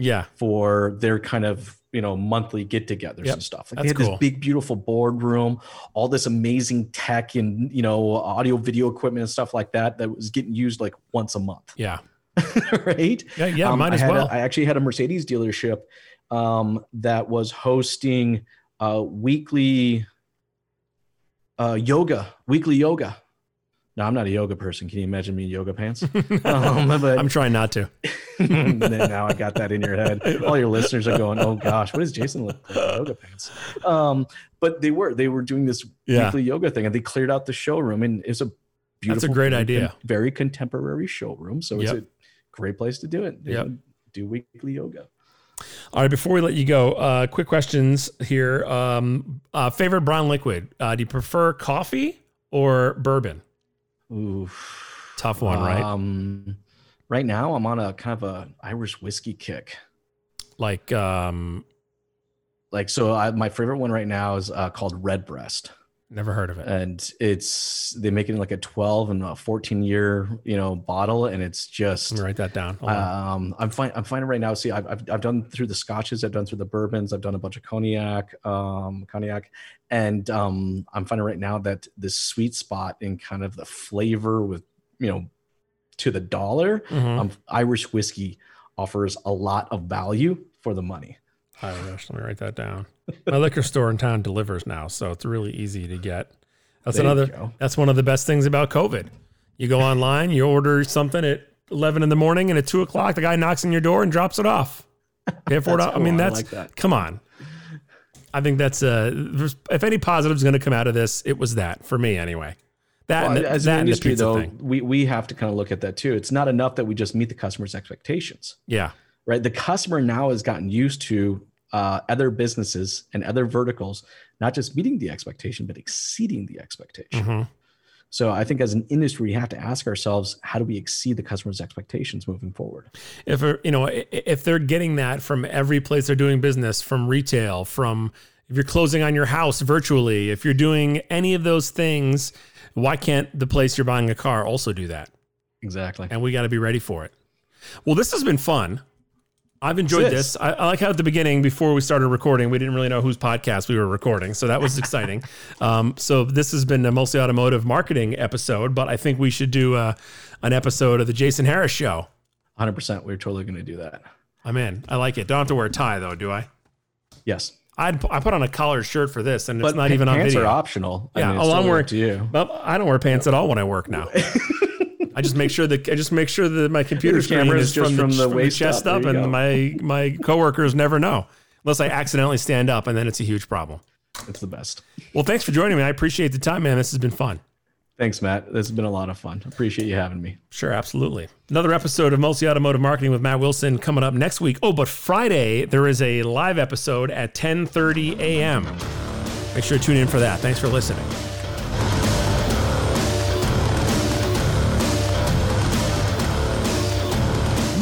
Yeah. For their kind of, you know, monthly get-togethers yep. and stuff. Like That's they had cool. this big, beautiful boardroom, all this amazing tech and, you know, audio, video equipment and stuff like that that was getting used like once a month. Yeah. Right? Yeah, yeah um, might I as well. A, I actually had a Mercedes dealership um, that was hosting uh, weekly uh, yoga, weekly yoga. Now, I'm not a yoga person. Can you imagine me in yoga pants? Um, but, I'm trying not to. Now I got that in your head. All your listeners are going, oh gosh, what does Jason look like in yoga pants? Um, but they were, they were doing this yeah. weekly yoga thing and they cleared out the showroom and it's a beautiful, That's a great idea. Very contemporary showroom. So yep. it's a great place to do it. Yep. Do weekly yoga. All right. Before we let you go, uh, quick questions here. Um, uh, favorite brown liquid. Uh, do you prefer coffee or bourbon? Ooh, tough one, right? Um, right now I'm on a kind of a Irish whiskey kick. Like, um, like, so I, my favorite one right now is uh, called Redbreast. Never heard of it. And it's, they make it in like a twelve and a fourteen year, you know, bottle. And it's just, let me write that down. Um, I'm fine. I'm finding right now. See, I've, I've, I've done through the scotches. I've done through the bourbons. I've done a bunch of cognac, um, cognac. And um, I'm finding right now that the sweet spot in kind of the flavor with, you know, to the dollar, mm-hmm. um, Irish whiskey offers a lot of value for the money. Irish. Let me write that down. My liquor store in town delivers now, so it's really easy to get. That's there another. That's one of the best things about COVID. You go online, you order something at eleven in the morning, and at two o'clock, the guy knocks on your door and drops it off. Pay for it. Cool. I mean, that's I like that. Come on. I think that's uh if any positive is going to come out of this, it was that for me anyway. That well, as that an industry though, thing. we we have to kind of look at that too. It's not enough that we just meet the customer's expectations. Yeah. Right. The customer now has gotten used to uh, other businesses and other verticals, not just meeting the expectation, but exceeding the expectation. Mm-hmm. So I think as an industry, we have to ask ourselves, how do we exceed the customer's expectations moving forward? If, you know, if they're getting that from every place they're doing business, from retail, from if you're closing on your house virtually, if you're doing any of those things, why can't the place you're buying a car also do that? Exactly. And we got to be ready for it. Well, this has been fun. I've enjoyed this. I, I like how at the beginning, before we started recording, we didn't really know whose podcast we were recording. So that was exciting. um, so this has been a Mostly Automotive Marketing episode, but I think we should do uh, an episode of the Jason Harris Show. one hundred percent. We're totally going to do that. I'm in. I like it. Don't have to wear a tie though, do I? Yes. I'd, I put on a collared shirt for this and but it's not even on video. Pants are optional. Yeah, I mean, it's totally up to you. Well, I don't wear pants at all when I work now. I just make sure that I just make sure that my computer camera is from, from the, the, from the chest up, up and go. my my coworkers never know unless I accidentally stand up, and then it's a huge problem. It's the best. Well, thanks for joining me. I appreciate the time, man. This has been fun. Thanks, Matt. This has been a lot of fun. Appreciate you having me. Sure, absolutely. Another episode of Mostly Automotive Marketing with Matt Wilson coming up next week. Oh, but Friday there is a live episode at ten thirty a.m. Make sure to tune in for that. Thanks for listening.